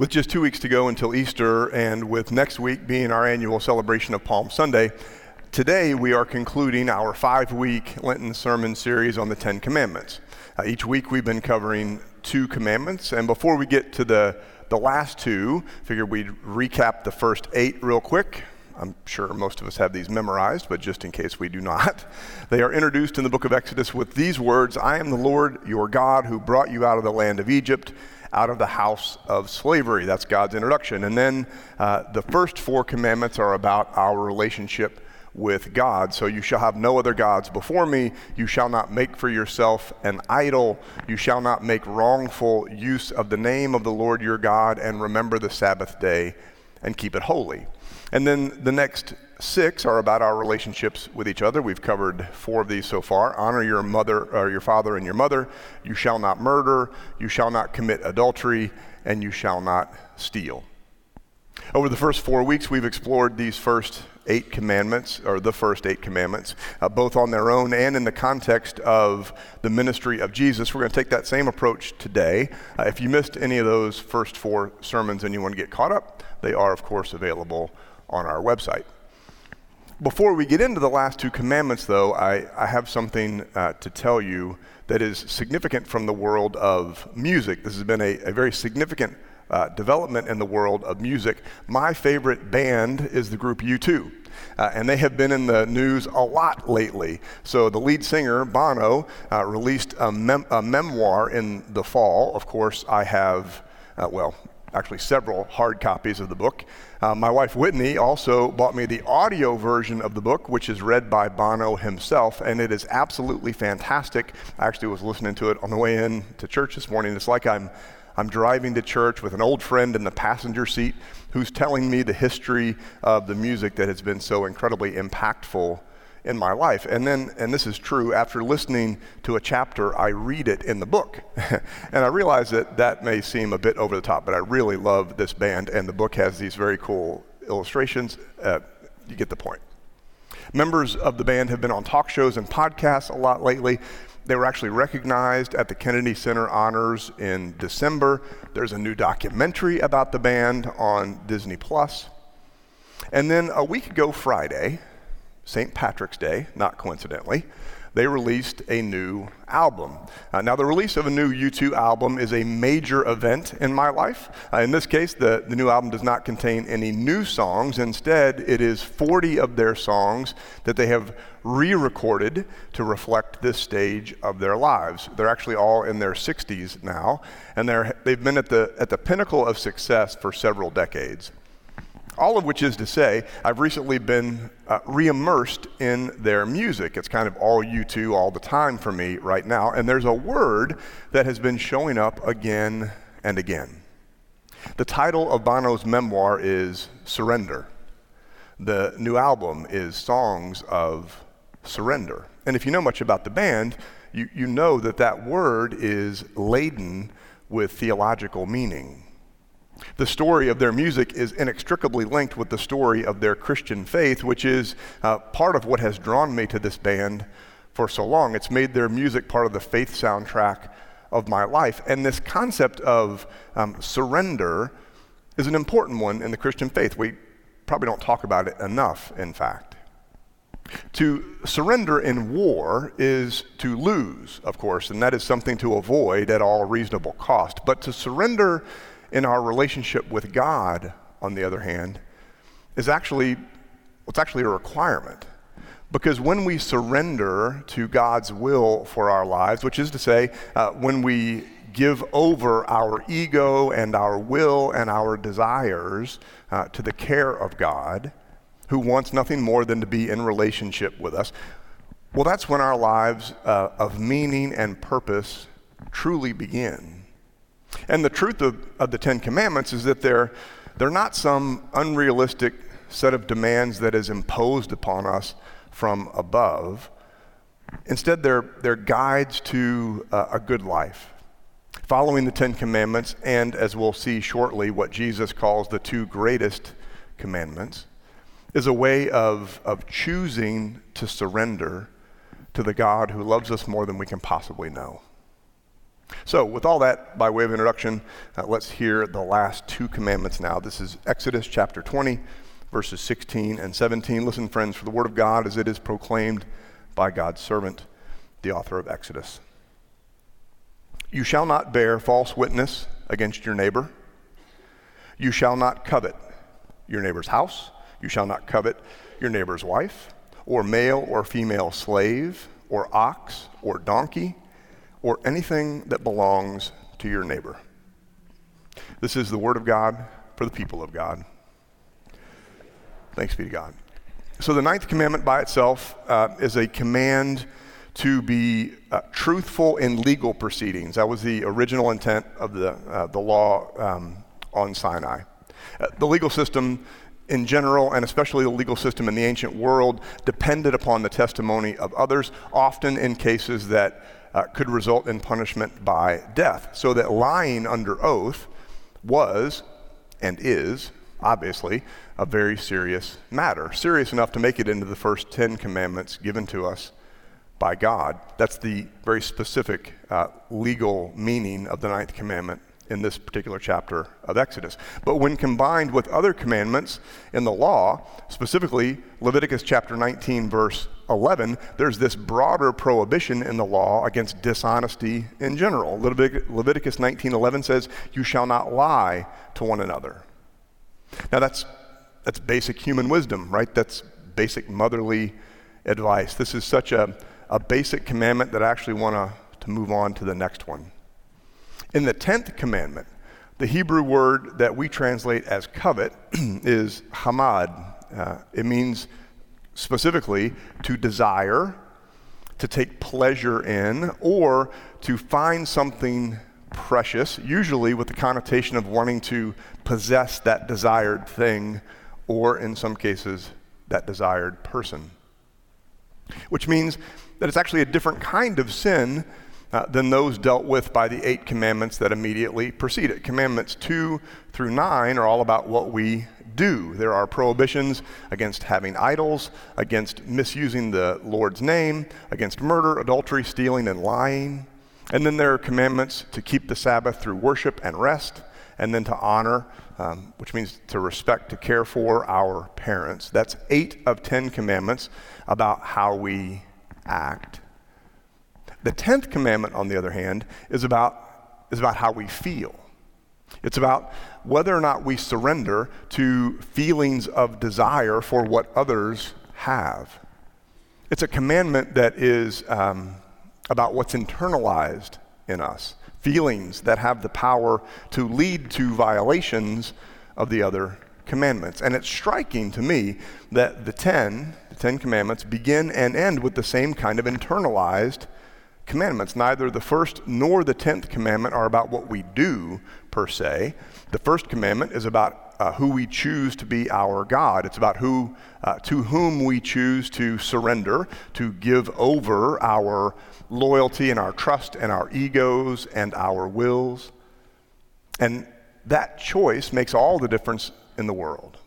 With just 2 weeks to go until Easter, and with next week being our annual celebration of Palm Sunday, today we are concluding our 5-week Lenten sermon series on the Ten Commandments. Each week we've been covering 2 commandments, and before we get to the last 2, I figured we'd recap the first 8 real quick. I'm sure most of us have these memorized, but just in case we do not. They are introduced in the book of Exodus with these words, "I am the Lord your God who brought you out of the land of Egypt, out of the house of slavery." That's God's introduction. And then the first 4 commandments are about our relationship with God. So you shall have no other gods before me. You shall not make for yourself an idol. You shall not make wrongful use of the name of the Lord your God, and remember the Sabbath day and keep it holy. And then the next 6 are about our relationships with each other. We've covered 4 of these so far. Honor your mother or your father and your mother. You shall not murder. You shall not commit adultery, and you shall not steal. Over the first 4 weeks, we've explored these first 8 commandments, or the first 8 commandments, both on their own and in the context of the ministry of Jesus. We're going to take that same approach today. If you missed any of those first 4 sermons and you want to get caught up, they are, of course, available on our website. Before we get into the last 2 commandments, though, I have something to tell you that is significant from the world of music. This has been a very significant development in the world of music. My favorite band is the group U2, and they have been in the news a lot lately. So the lead singer, Bono, released a memoir in the fall. Of course, I have, actually several hard copies of the book. My wife Whitney also bought me the audio version of the book, which is read by Bono himself, and it is absolutely fantastic. I actually was listening to it on the way in to church this morning. It's like I'm driving to church with an old friend in the passenger seat who's telling me the history of the music that has been so incredibly impactful in my life. And then, and this is true, after listening to a chapter, I read it in the book. And I realize that may seem a bit over the top, but I really love this band, and the book has these very cool illustrations. You get the point. Members of the band have been on talk shows and podcasts a lot lately. They were actually recognized at the Kennedy Center Honors in December. There's a new documentary about the band on Disney+. And then a week ago Friday, St. Patrick's Day, not coincidentally, they released a new album. Now, the release of a new U2 album is a major event in my life. In this case, the new album does not contain any new songs. Instead, it is 40 of their songs that they have re-recorded to reflect this stage of their lives. They're actually all in their 60s now, and they've been at the pinnacle of success for several decades. All of which is to say, I've recently been re-immersed in their music. It's kind of all U2 all the time for me right now. And there's a word that has been showing up again and again. The title of Bono's memoir is Surrender. The new album is Songs of Surrender. And if you know much about the band, you know that word is laden with theological meaning. The story of their music is inextricably linked with the story of their Christian faith, which is part of what has drawn me to this band for so long. It's made their music part of the faith soundtrack of my life. And this concept of surrender is an important one in the Christian faith. We probably don't talk about it enough, in fact. To surrender in war is to lose, of course, and that is something to avoid at all reasonable cost. But to surrender in our relationship with God, on the other hand, is actually a requirement. Because when we surrender to God's will for our lives, which is to say, when we give over our ego and our will and our desires to the care of God, who wants nothing more than to be in relationship with us, well, that's when our lives of meaning and purpose truly begin. And the truth of the Ten Commandments is that they're not some unrealistic set of demands that is imposed upon us from above. Instead, they're guides to a good life. Following the Ten Commandments, and as we'll see shortly, what Jesus calls the 2 greatest commandments, is a way of choosing to surrender to the God who loves us more than we can possibly know. So with all that, by way of introduction, let's hear the last two commandments now. This is Exodus chapter 20, verses 16 and 17. Listen, friends, for the word of God as it is proclaimed by God's servant, the author of Exodus. You shall not bear false witness against your neighbor. You shall not covet your neighbor's house. You shall not covet your neighbor's wife, or male or female slave, or ox, or donkey, or anything that belongs to your neighbor. This is the word of God for the people of God. Thanks be to God. So the ninth commandment by itself is a command to be truthful in legal proceedings. That was the original intent of the law on Sinai. The legal system in general, and especially the legal system in the ancient world, depended upon the testimony of others, often in cases that could result in punishment by death, so that lying under oath was, and is, obviously, a very serious matter, serious enough to make it into the first 10 commandments given to us by God. That's the very specific legal meaning of the ninth commandment in this particular chapter of Exodus. But when combined with other commandments in the law, specifically Leviticus chapter 19, verse 11, there's this broader prohibition in the law against dishonesty in general. Leviticus 19:11 says, "You shall not lie to one another." Now that's basic human wisdom, right? That's basic motherly advice. This is such a basic commandment that I actually want to move on to the next one. In the 10th commandment, the Hebrew word that we translate as covet is hamad. It means specifically to desire, to take pleasure in, or to find something precious, usually with the connotation of wanting to possess that desired thing, or in some cases, that desired person. Which means that it's actually a different kind of sin than those dealt with by the 8 commandments that immediately precede it. Commandments 2 through 9 are all about what we do. There are prohibitions against having idols, against misusing the Lord's name, against murder, adultery, stealing, and lying. And then there are commandments to keep the Sabbath through worship and rest, and then to honor, which means to respect, to care for our parents. That's 8 of 10 commandments about how we act. The 10th commandment, on the other hand, is about how we feel. It's about whether or not we surrender to feelings of desire for what others have. It's a commandment that is about what's internalized in us, feelings that have the power to lead to violations of the other commandments. And it's striking to me that the 10 commandments begin and end with the same kind of internalized commandments. Neither the first nor the 10th commandment are about what we do per se. The first commandment is about who we choose to be our God. It's about to whom we choose to surrender, to give over our loyalty and our trust and our egos and our wills. And that choice makes all the difference in the world.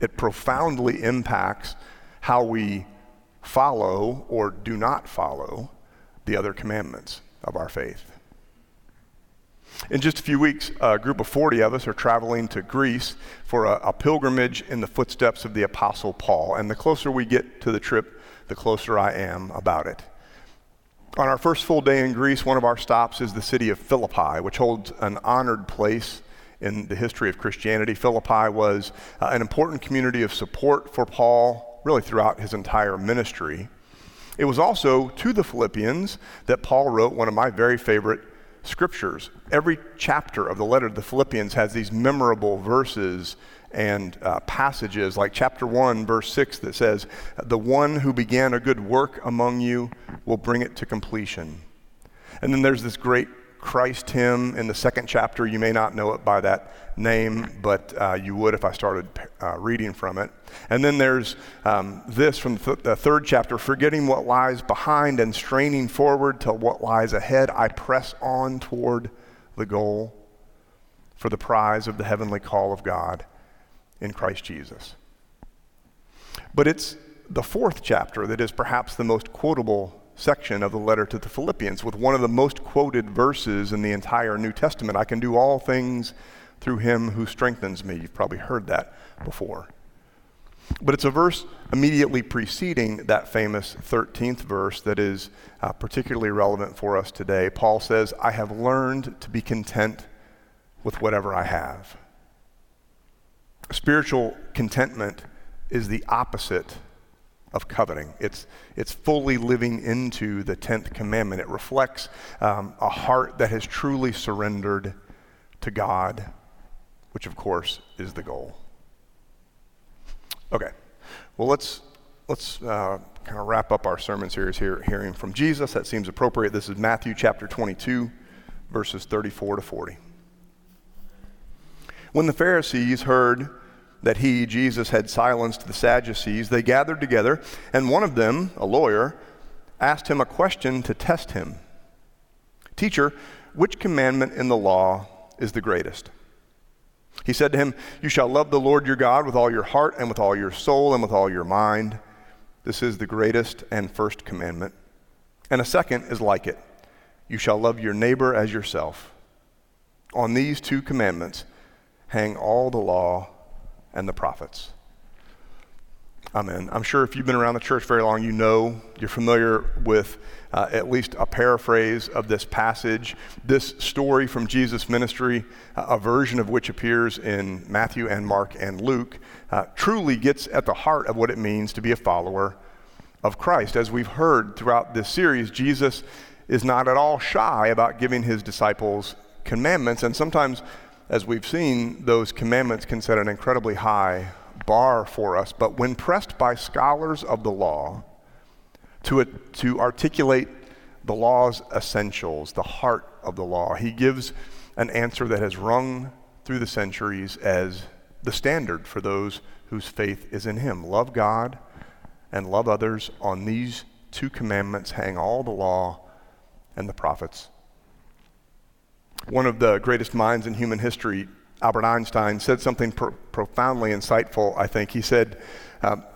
It profoundly impacts how we follow or do not follow the other commandments of our faith. In just a few weeks, a group of 40 of us are traveling to Greece for a pilgrimage in the footsteps of the Apostle Paul. And the closer we get to the trip, the closer I am about it. On our first full day in Greece, one of our stops is the city of Philippi, which holds an honored place in the history of Christianity. Philippi was an important community of support for Paul, really throughout his entire ministry. It was also to the Philippians that Paul wrote one of my very favorite scriptures. Every chapter of the letter to the Philippians has these memorable verses and passages, like chapter 1, verse 6, that says, "The one who began a good work among you will bring it to completion." And then there's this great Christ hymn in the 2nd chapter. You may not know it by that name, but you would if I started reading from it. And then there's this from the 3rd chapter, "Forgetting what lies behind and straining forward to what lies ahead, I press on toward the goal for the prize of the heavenly call of God in Christ Jesus." But it's the 4th chapter that is perhaps the most quotable section of the letter to the Philippians with one of the most quoted verses in the entire New Testament. I can do all things through him who strengthens me. You've probably heard that before. But it's a verse immediately preceding that famous 13th verse that is particularly relevant for us today. Paul says, I have learned to be content with whatever I have. Spiritual contentment is the opposite of coveting. It's fully living into the 10th commandment. It reflects a heart that has truly surrendered to God, which of course is the goal. Okay, well let's kind of wrap up our sermon series here, Hearing from Jesus. That seems appropriate. This is Matthew chapter 22, verses 34 to 40. When the Pharisees heard that he, Jesus, had silenced the Sadducees, they gathered together, and one of them, a lawyer, asked him a question to test him. Teacher, which commandment in the law is the greatest? He said to him, you shall love the Lord your God with all your heart and with all your soul and with all your mind. This is the greatest and first commandment. And a second is like it. You shall love your neighbor as yourself. On these two commandments hang all the law and the prophets. Amen. I'm sure if you've been around the church very long, you're familiar with at least a paraphrase of this passage. This story from Jesus' ministry, a version of which appears in Matthew and Mark and Luke, truly gets at the heart of what it means to be a follower of Christ. As we've heard throughout this series, Jesus is not at all shy about giving his disciples commandments, and sometimes, as we've seen, those commandments can set an incredibly high bar for us, but when pressed by scholars of the law to articulate the law's essentials, the heart of the law, he gives an answer that has rung through the centuries as the standard for those whose faith is in him. Love God and love others. On these two commandments hang all the law and the prophets. One of the greatest minds in human history, Albert Einstein, said something profoundly insightful, I think. He said,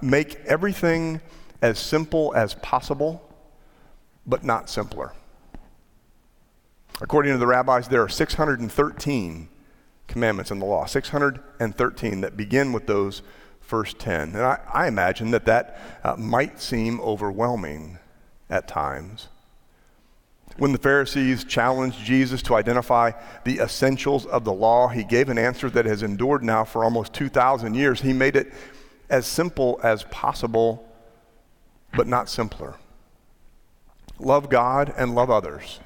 make everything as simple as possible, but not simpler. According to the rabbis, there are 613 commandments in the law, 613 that begin with those first 10. And I imagine that might seem overwhelming at times. When the Pharisees challenged Jesus to identify the essentials of the law, he gave an answer that has endured now for almost 2,000 years. He made it as simple as possible, but not simpler. Love God and love others.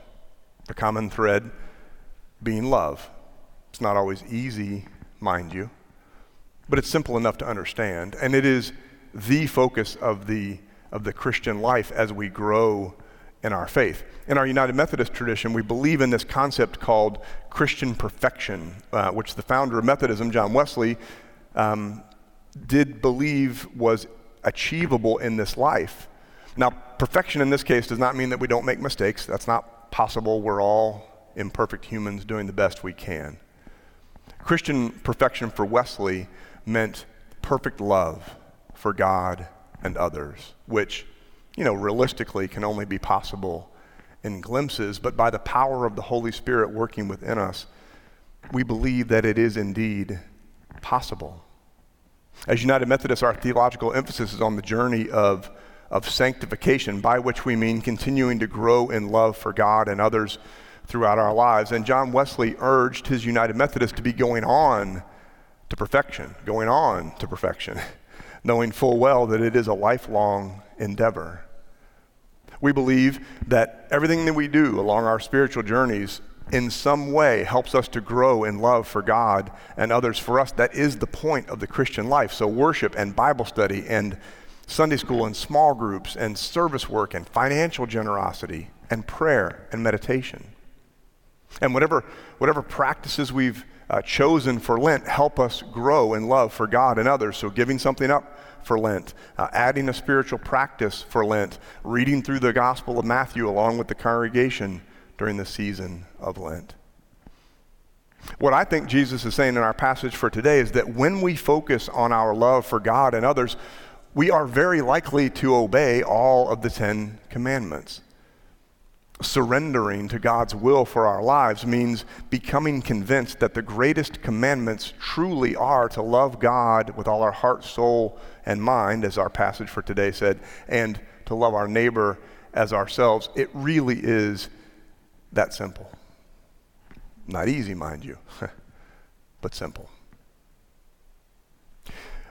The common thread being love. It's not always easy, mind you, but it's simple enough to understand. And it is the focus of the Christian life as we grow in our faith. In our United Methodist tradition, we believe in this concept called Christian perfection, which the founder of Methodism, John Wesley, did believe was achievable in this life. Now, perfection in this case does not mean that we don't make mistakes. That's not possible. We're all imperfect humans doing the best we can. Christian perfection for Wesley meant perfect love for God and others, which realistically can only be possible in glimpses, but by the power of the Holy Spirit working within us, we believe that it is indeed possible. As United Methodists, our theological emphasis is on the journey of sanctification, by which we mean continuing to grow in love for God and others throughout our lives. And John Wesley urged his United Methodists to be going on to perfection, knowing full well that it is a lifelong endeavor. We believe that everything that we do along our spiritual journeys in some way helps us to grow in love for God and others. For us, that is the point of the Christian life. So worship and Bible study and Sunday school and small groups and service work and financial generosity and prayer and meditation. And whatever practices we've chosen for Lent help us grow in love for God and others. So giving something up for Lent, adding a spiritual practice for Lent, reading through the Gospel of Matthew along with the congregation during the season of Lent. What I think Jesus is saying in our passage for today is that when we focus on our love for God and others, we are very likely to obey all of the 10 commandments. surrendering to God's will for our lives means becoming convinced that the greatest commandments truly are to love God with all our heart, soul, and mind, as our passage for today said, and to love our neighbor as ourselves. It really is that simple. Not easy, mind you, but simple.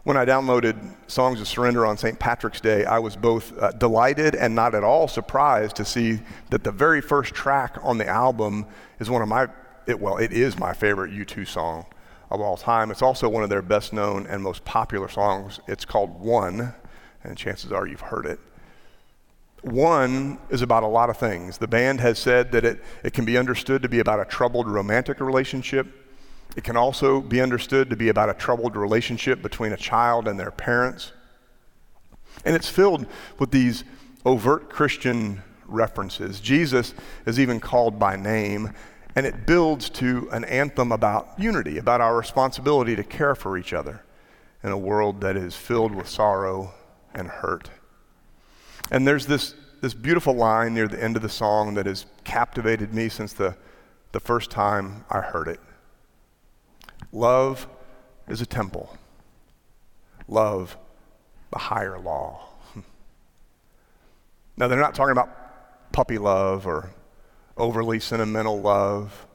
When I downloaded Songs of Surrender on St. Patrick's Day, I was both delighted and not at all surprised to see that the very first track on the album is it is my favorite U2 song of all time. It's also one of their best known and most popular songs. It's called One, and chances are you've heard it. One is about a lot of things. The band has said that it can be understood to be about a troubled romantic relationship. It can also be understood to be about a troubled relationship between a child and their parents. And it's filled with these overt Christian references. Jesus is even called by name, and it builds to an anthem about unity, about our responsibility to care for each other in a world that is filled with sorrow and hurt. And there's this beautiful line near the end of the song that has captivated me since the first time I heard it. Love is a temple. Love, the higher law. Now, they're not talking about puppy love or overly sentimental love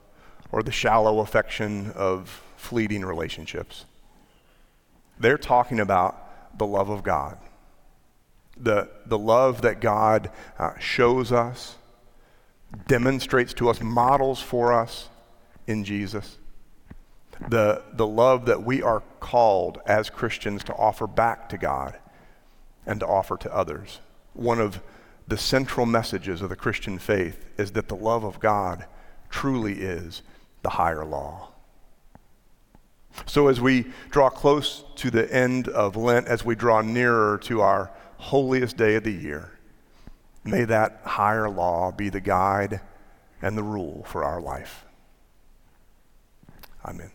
or the shallow affection of fleeting relationships. They're talking about the love of God, the love that God shows us, demonstrates to us, models for us in Jesus. The love that we are called as Christians to offer back to God and to offer to others. One of the central messages of the Christian faith is that the love of God truly is the higher law. So as we draw close to the end of Lent, as we draw nearer to our holiest day of the year, may that higher law be the guide and the rule for our life. Amen.